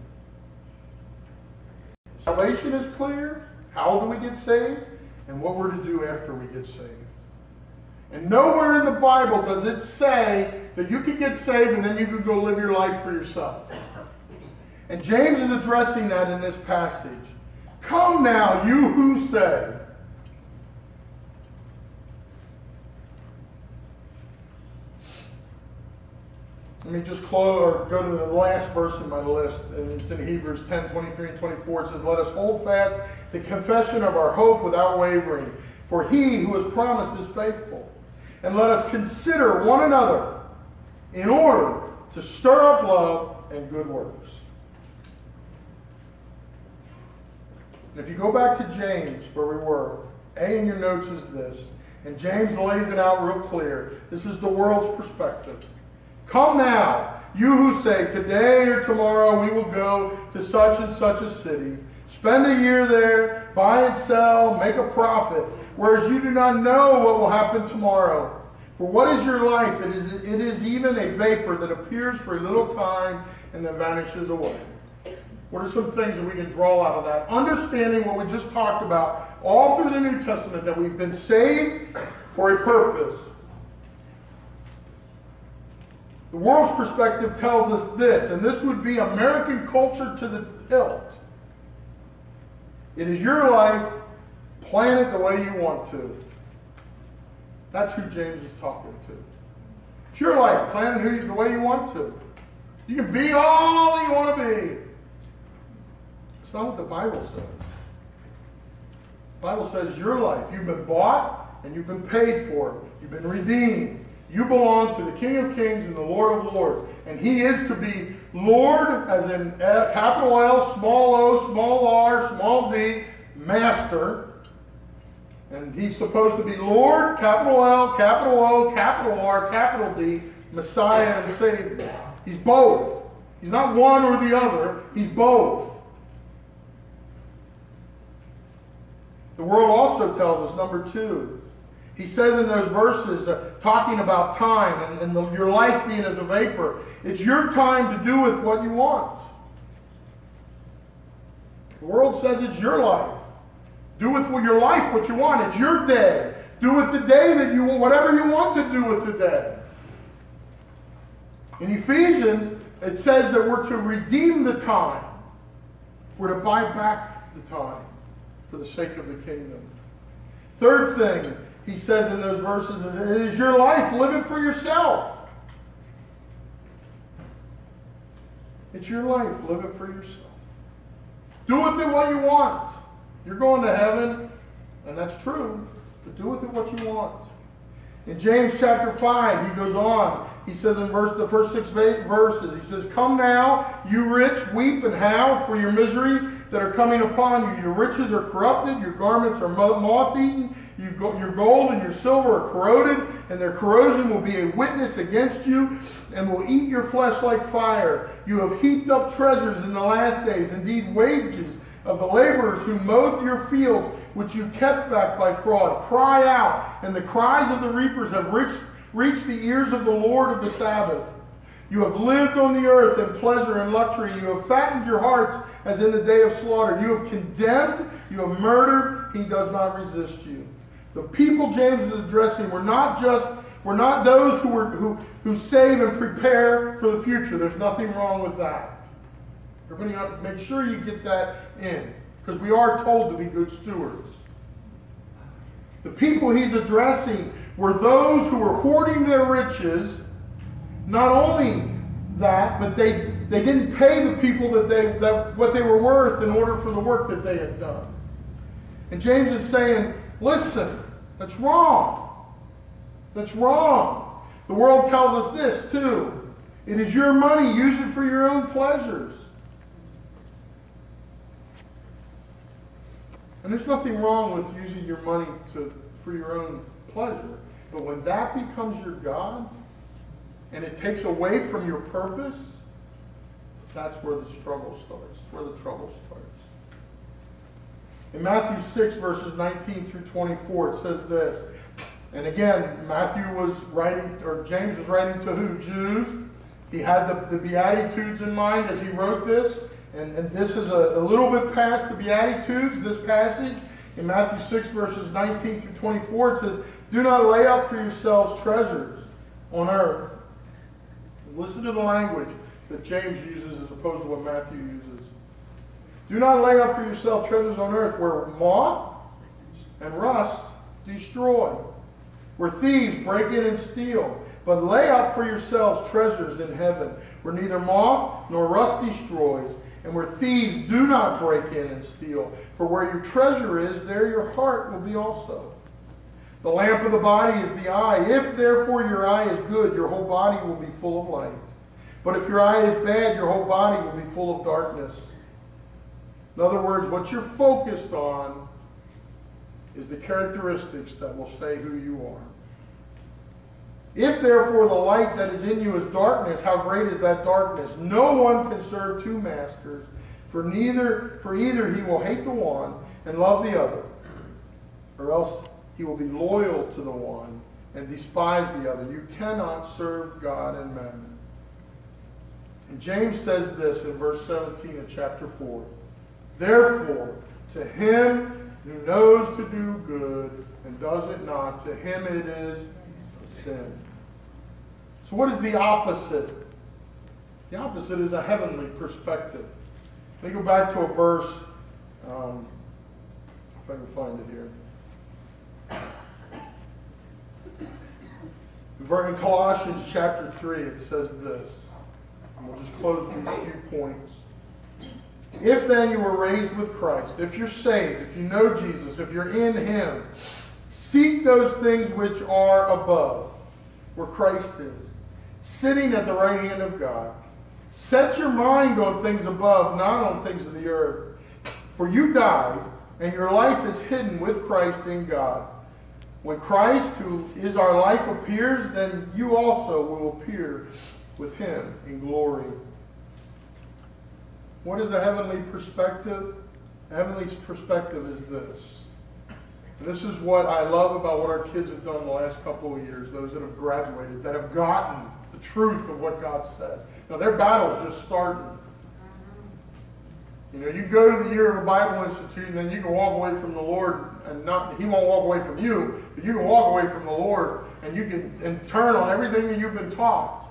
salvation is clear, how do we get saved, and what we're to do after we get saved. And nowhere in the Bible does it say that you can get saved and then you can go live your life for yourself. And James is addressing that in this passage. Come now, you who say. Let me just close or go to the last verse in my list, and it's in Hebrews 10, 23 and 24. It says, let us hold fast the confession of our hope without wavering, for he who has promised is faithful. And let us consider one another in order to stir up love and good works. And if you go back to James, where we were, A in your notes is this, and James lays it out real clear. This is the world's perspective. Come now, you who say, today or tomorrow we will go to such and such a city, spend a year there, buy and sell, make a profit, whereas you do not know what will happen tomorrow. For what is your life? It is even a vapor that appears for a little time and then vanishes away. What are some things that we can draw out of that? Understanding what we just talked about all through the New Testament, that we've been saved for a purpose. The world's perspective tells us this, and this would be American culture to the hilt. It is your life, plan it the way you want to. That's who James is talking to. It's your life, plan it the way you want to. You can be all you want to be. It's not what the Bible says. The Bible says your life, you've been bought and you've been paid for. You've been redeemed. You belong to the King of Kings and the Lord of Lords. And he is to be Lord, as in capital L, small o, small r, small d, master. And he's supposed to be Lord, capital L, capital O, capital R, capital D, Messiah and Savior. He's both. He's not one or the other. He's both. The world also tells us, number two, he says in those verses, talking about time and your life being as a vapor, it's your time to do with what you want. The world says it's your life. Do with your life what you want. It's your day. Do with the day that you want, whatever you want to do with the day. In Ephesians, it says that we're to redeem the time. We're to buy back the time for the sake of the kingdom. Third thing, he says in those verses, it is your life, live it for yourself. It's your life, live it for yourself. Do with it what you want. You're going to heaven, and that's true, but do with it what you want. In James chapter 5, he goes on. He says in the first 6 verses, he says, come now, you rich, weep and howl for your miseries that are coming upon you. Your riches are corrupted, your garments are moth-eaten, your gold and your silver are corroded, and their corrosion will be a witness against you and will eat your flesh like fire. You have heaped up treasures in the last days. Indeed, wages of the laborers who mowed your fields, which you kept back by fraud, cry out, and the cries of the reapers have reached the ears of the Lord of the Sabbath. You have lived on the earth in pleasure and luxury. You have fattened your hearts as in the day of slaughter. You have condemned, you have murdered. He does not resist you. The people James is addressing were not those who save and prepare for the future. There's nothing wrong with that. Everybody ought to make sure you get that in, because we are told to be good stewards. The people he's addressing were those who were hoarding their riches. Not only that, but they didn't pay the people that what they were worth in order for the work that they had done. And James is saying, listen, that's wrong. That's wrong. The world tells us this too. It is your money. Use it for your own pleasures. And there's nothing wrong with using your money for your own pleasure. But when that becomes your God and it takes away from your purpose, that's where the struggle starts. That's where the trouble starts. In Matthew 6, verses 19 through 24, it says this. And again, Matthew was writing, or James was writing to who? Jews. He had the Beatitudes in mind as he wrote this. And this is a little bit past the Beatitudes, this passage. In Matthew 6, verses 19 through 24, it says, "Do not lay up for yourselves treasures on earth." Listen to the language that James uses as opposed to what Matthew uses. "Do not lay up for yourself treasures on earth, where moth and rust destroy, where thieves break in and steal. But lay up for yourselves treasures in heaven, where neither moth nor rust destroys, and where thieves do not break in and steal. For where your treasure is, there your heart will be also. The lamp of the body is the eye. If therefore your eye is good, your whole body will be full of light. But if your eye is bad, your whole body will be full of darkness." In other words, what you're focused on is the characteristics that will say who you are. "If therefore the light that is in you is darkness, how great is that darkness? No one can serve two masters, for either he will hate the one and love the other, or else he will be loyal to the one and despise the other. You cannot serve God and mammon." And James says this in verse 17 of chapter 4, "Therefore, to him who knows to do good and does it not, to him it is sin." So what is the opposite? The opposite is a heavenly perspective. Let me go back to a verse, if I can find it here. In Colossians chapter 3, it says this, and we'll just close with these few points. "If then you were raised with Christ," if you're saved, if you know Jesus, if you're in him, "seek those things which are above," where Christ is, "sitting at the right hand of God. Set your mind on things above, not on things of the earth. For you died, and your life is hidden with Christ in God. When Christ, who is our life, appears, then you also will appear with him in glory." What is a heavenly perspective? A heavenly perspective is this. And this is what I love about what our kids have done the last couple of years, those that have graduated, that have gotten the truth of what God says. Now, their battle's just starting. You know, you go to the year of the Bible Institute, and then you can walk away from the Lord, and he won't walk away from you, but you can walk away from the Lord, and you can turn on everything that you've been taught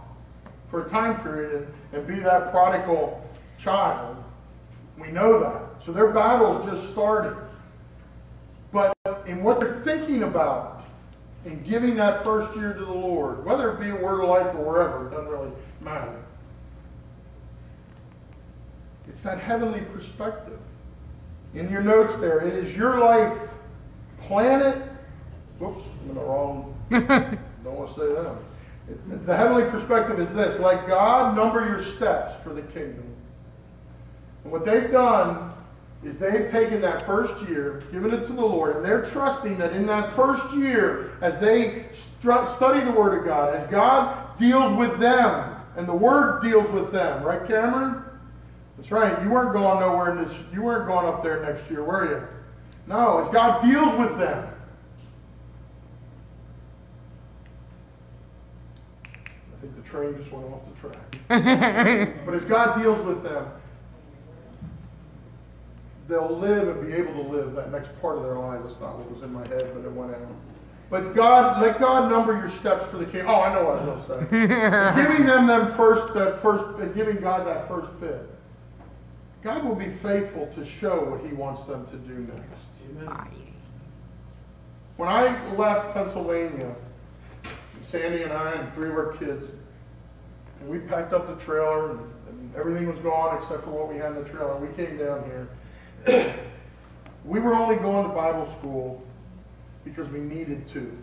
for a time period and be that prodigal child. We know that. So their battle's just started. But in what they're thinking about in giving that first year to the Lord, whether it be at Word of Life or wherever, it doesn't really matter. It's that heavenly perspective. In your notes there, it is your life, planet, whoops, I'm in the wrong, don't want to say that. The heavenly perspective is this: like God, number your steps for the kingdom. And what they've done is they've taken that first year, given it to the Lord, and they're trusting that in that first year, as they study the Word of God, as God deals with them, and the Word deals with them, right, Cameron? That's right. You weren't going nowhere in this. You weren't going up there next year, were you? No. As God deals with them, I think the train just went off the track. But as God deals with them, they'll live and be able to live that next part of their life. That's not what was in my head, but it went out. But God, let God number your steps for the king. Oh, I know what I was going to say. Giving them giving God that first bit. God will be faithful to show what he wants them to do next. Amen. When I left Pennsylvania, Sandy and I and three of our kids, and we packed up the trailer, and everything was gone except for what we had in the trailer. We came down here. We were only going to Bible school because we needed to,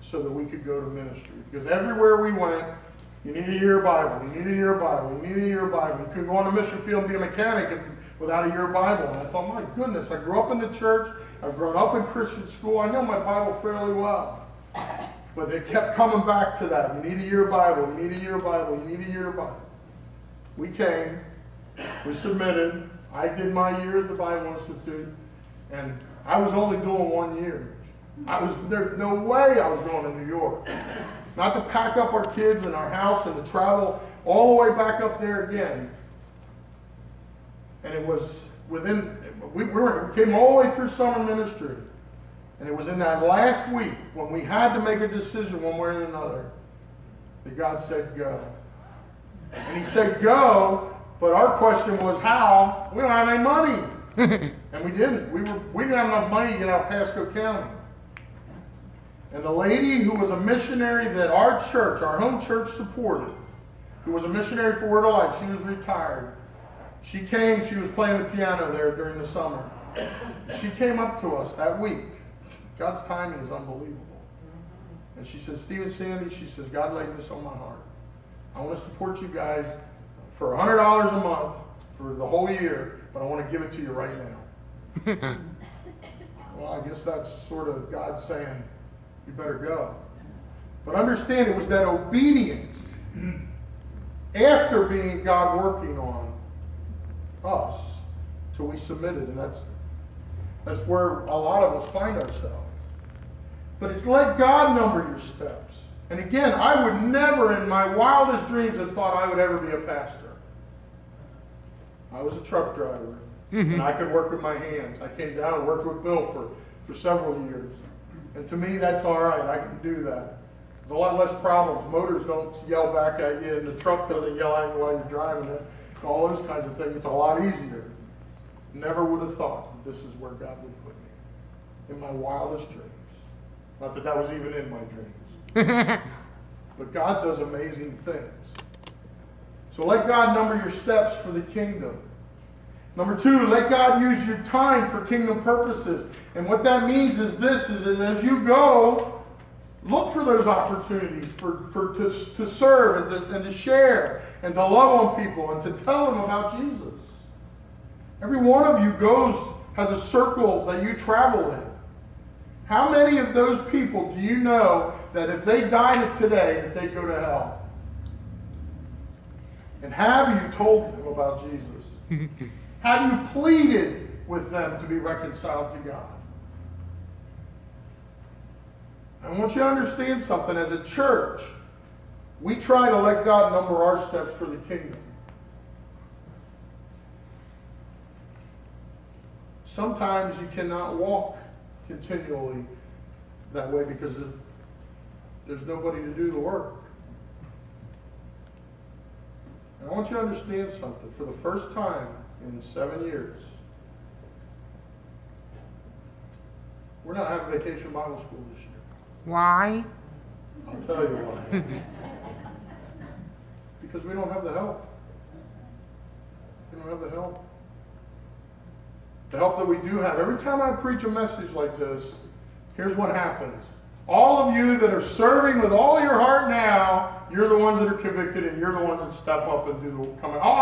so that we could go to ministry. Because everywhere we went, you need a year of Bible, you need a year of Bible, you need a year of Bible. You couldn't go on a mission field and be a mechanic without a year of Bible. And I thought, my goodness, I grew up in the church, I've grown up in Christian school, I know my Bible fairly well. But it kept coming back to that. You need a year of Bible, you need a year of Bible, you need a year of Bible. We came, we submitted, I did my year at the Bible Institute, and I was only doing 1 year. There's no way I was going to New York. Not to pack up our kids and our house and to travel all the way back up there again. And it was within, we came all the way through summer ministry. And it was in that last week when we had to make a decision one way or another that God said go. And he said go, but our question was how? We don't have any money. And we didn't. We didn't have enough money to get out of Pasco County. And the lady who was a missionary that our church, our home church, supported, who was a missionary for Word of Life, she was retired. She came, she was playing the piano there during the summer. She came up to us that week. God's timing is unbelievable. And she said, Steve and Sandy, she says, God laid this on my heart. I want to support you guys for $100 a month for the whole year, but I want to give it to you right now. Well, I guess that's sort of God saying, you better go. But understand, it was that obedience after being God working on us till we submitted, and that's where a lot of us find ourselves. But it's let God number your steps. And again, I would never in my wildest dreams have thought I would ever be a pastor. I was a truck driver, and I could work with my hands. I came down and worked with Bill for several years. And to me, that's all right. I can do that. There's a lot less problems. Motors don't yell back at you, and the truck doesn't yell at you while you're driving it. All those kinds of things. It's a lot easier. Never would have thought that this is where God would put me in my wildest dreams. Not that that was even in my dreams. But God does amazing things. So let God number your steps for the kingdom. Number two, let God use your time for kingdom purposes. And what that means is this, is as you go, look for those opportunities to serve and to share and to love on people and to tell them about Jesus. Every one of you has a circle that you travel in. How many of those people do you know that if they died today, that they'd go to hell? And have you told them about Jesus? Have you pleaded with them to be reconciled to God? I want you to understand something. As a church, we try to let God number our steps for the kingdom. Sometimes you cannot walk continually that way because there's nobody to do the work. And I want you to understand something. For the first time in 7 years, we're not having Vacation Bible School this year. Why? I'll tell you why. Because we don't have the help. We don't have the help. The help that we do have. Every time I preach a message like this, here's what happens. All of you that are serving with all your heart now, you're the ones that are convicted and you're the ones that step up and do the coming. Oh,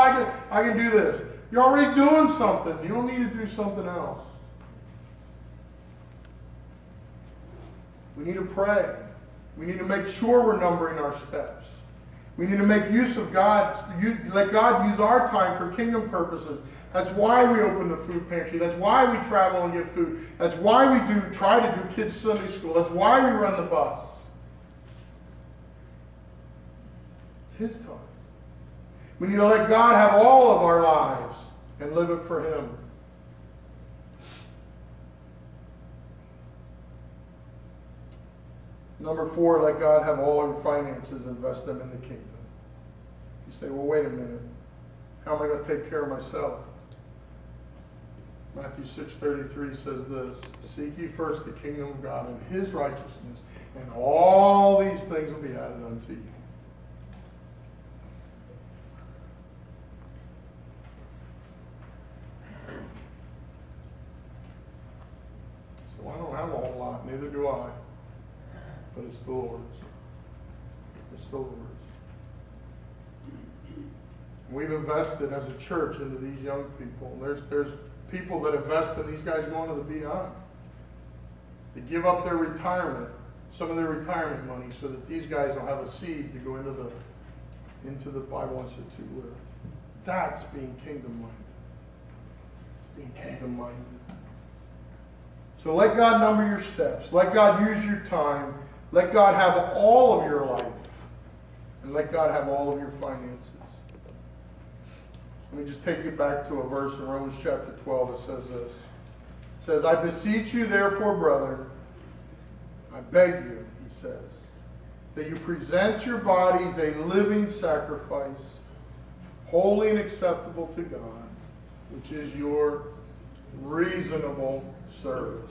I can do this. You're already doing something. You don't need to do something else. We need to pray. We need to make sure we're numbering our steps. We need to make use of God, let God use our time for kingdom purposes. That's why we open the food pantry. That's why we travel and get food. That's why we try to do kids' Sunday school. That's why we run the bus. It's His time. We need to let God have all of our lives and live it for Him. Number four, let God have all our finances, invest them in the kingdom. You say, well, wait a minute. How am I going to take care of myself? Matthew 6:33 says this, seek ye first the kingdom of God and His righteousness, and all these things will be added unto you. So I don't have a whole lot, neither do I. But it's the Lord's. It's the Lord's. We've invested as a church into these young people. There's people that invest in these guys going to the beyond. They give up their retirement, some of their retirement money, so that these guys will have a seed to go into the Bible Institute with. That's being kingdom minded. Being kingdom minded. So let God number your steps. Let God use your time. Let God have all of your life. And let God have all of your finances. Let me just take you back to a verse in Romans chapter 12 that says this. It says, I beseech you therefore, brethren, I beg you, he says, that you present your bodies a living sacrifice, holy and acceptable to God, which is your reasonable service.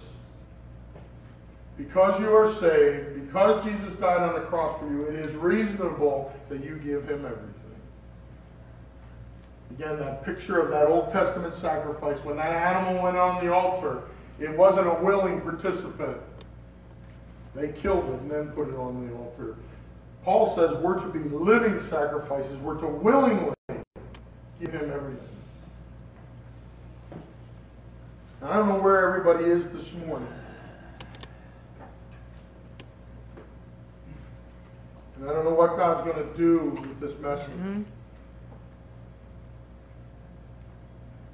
Because you are saved, because Jesus died on the cross for you, it is reasonable that you give him everything. Again, that picture of that Old Testament sacrifice, when that animal went on the altar, it wasn't a willing participant. They killed it and then put it on the altar. Paul says we're to be living sacrifices. We're to willingly give him everything. Now, I don't know where everybody is this morning. And I don't know what God's going to do with this message.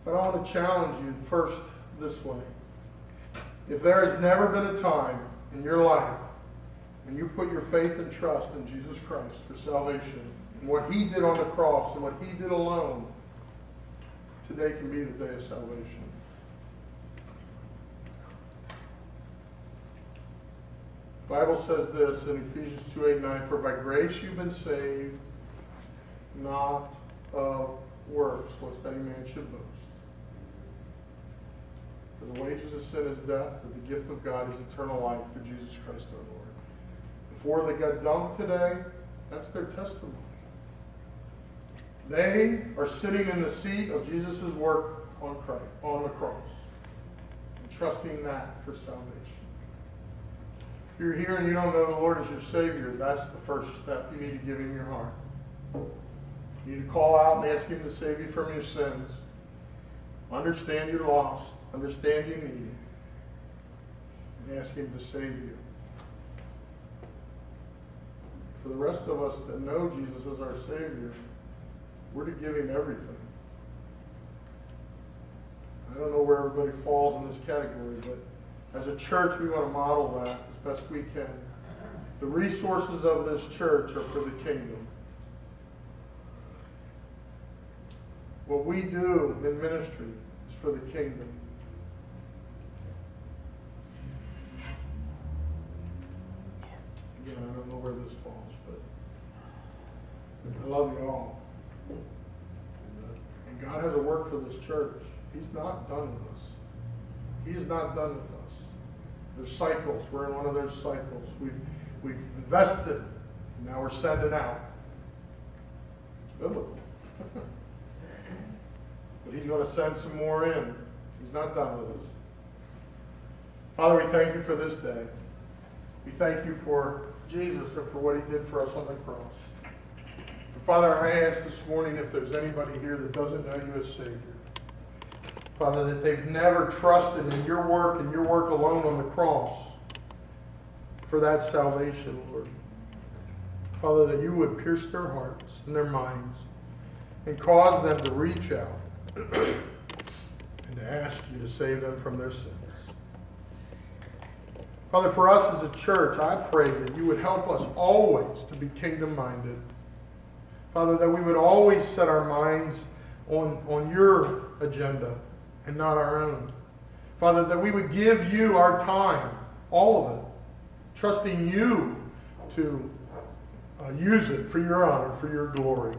But I want to challenge you first this way. If there has never been a time in your life when you put your faith and trust in Jesus Christ for salvation and what he did on the cross and what he did alone, today can be the day of salvation. The Bible says this in Ephesians 2:8-9, for by grace you've been saved, not of works, lest any man should boast. For the wages of sin is death, but the gift of God is eternal life through Jesus Christ our Lord. The four that got dumped today, that's their testimony. They are sitting in the seat of Jesus' work on the cross, and trusting that for salvation. If you're here and you don't know the Lord as your Savior, that's the first step you need to give in your heart. You need to call out and ask him to save you from your sins. Understand you're lost. Understand you need him. And ask him to save you. For the rest of us that know Jesus as our Savior, we're to give him everything. I don't know where everybody falls in this category, but as a church, we want to model that as best we can. The resources of this church are for the kingdom. What we do in ministry is for the kingdom. Again, I don't know where this falls, but I love you all. And God has a work for this church. He's not done with us. He is not done with us. There's cycles. We're in one of those cycles. We've invested, and now we're sending out. It's biblical. But he's going to send some more in. He's not done with us. Father, we thank you for this day. We thank you for Jesus and for what he did for us on the cross. But Father, I ask this morning if there's anybody here that doesn't know you as Savior. Father, that they've never trusted in your work and your work alone on the cross for that salvation, Lord. Father, that you would pierce their hearts and their minds and cause them to reach out and to ask you to save them from their sins. Father, for us as a church, I pray that you would help us always to be kingdom-minded. Father, that we would always set our minds on your agenda and not our own. Father, that we would give you our time, all of it, trusting you to use it for your honor, for your glory,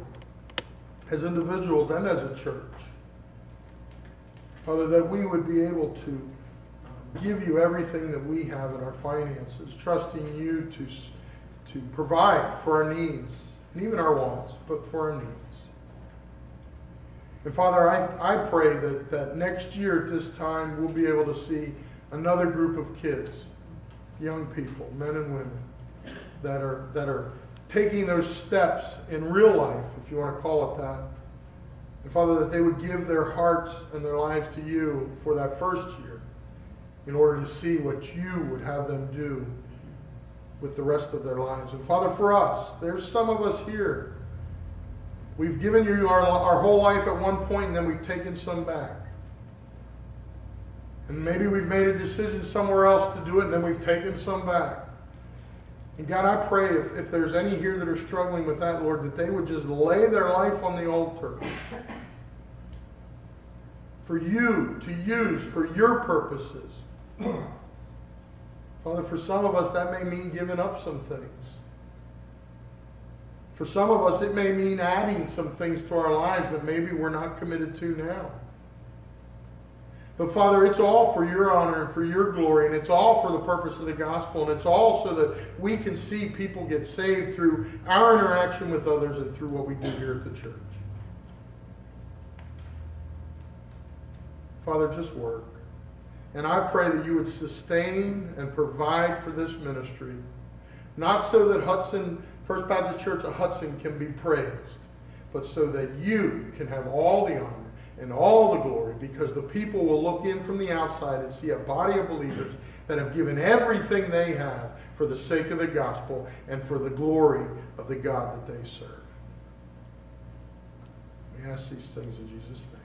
as individuals and as a church. Father, that we would be able to give you everything that we have in our finances, trusting you to provide for our needs, and even our wants, but for our needs. And Father, I pray that next year at this time we'll be able to see another group of kids, young people, men and women, that are taking those steps in real life, if you want to call it that. And Father, that they would give their hearts and their lives to you for that first year in order to see what you would have them do with the rest of their lives. And Father, for us, there's some of us here. We've given you our whole life at one point, and then we've taken some back. And maybe we've made a decision somewhere else to do it, and then we've taken some back. And God, I pray if there's any here that are struggling with that, Lord, that they would just lay their life on the altar for you to use for your purposes. Father, for some of us, that may mean giving up some things. For some of us, it may mean adding some things to our lives that maybe we're not committed to now. But Father, it's all for your honor and for your glory, and it's all for the purpose of the gospel, and it's all so that we can see people get saved through our interaction with others and through what we do here at the church. Father, just work. And I pray that you would sustain and provide for this ministry, not so that Hudson, First Baptist Church of Hudson, can be praised, but so that you can have all the honor and all the glory, because the people will look in from the outside and see a body of believers that have given everything they have for the sake of the gospel and for the glory of the God that they serve. We ask these things in Jesus' name.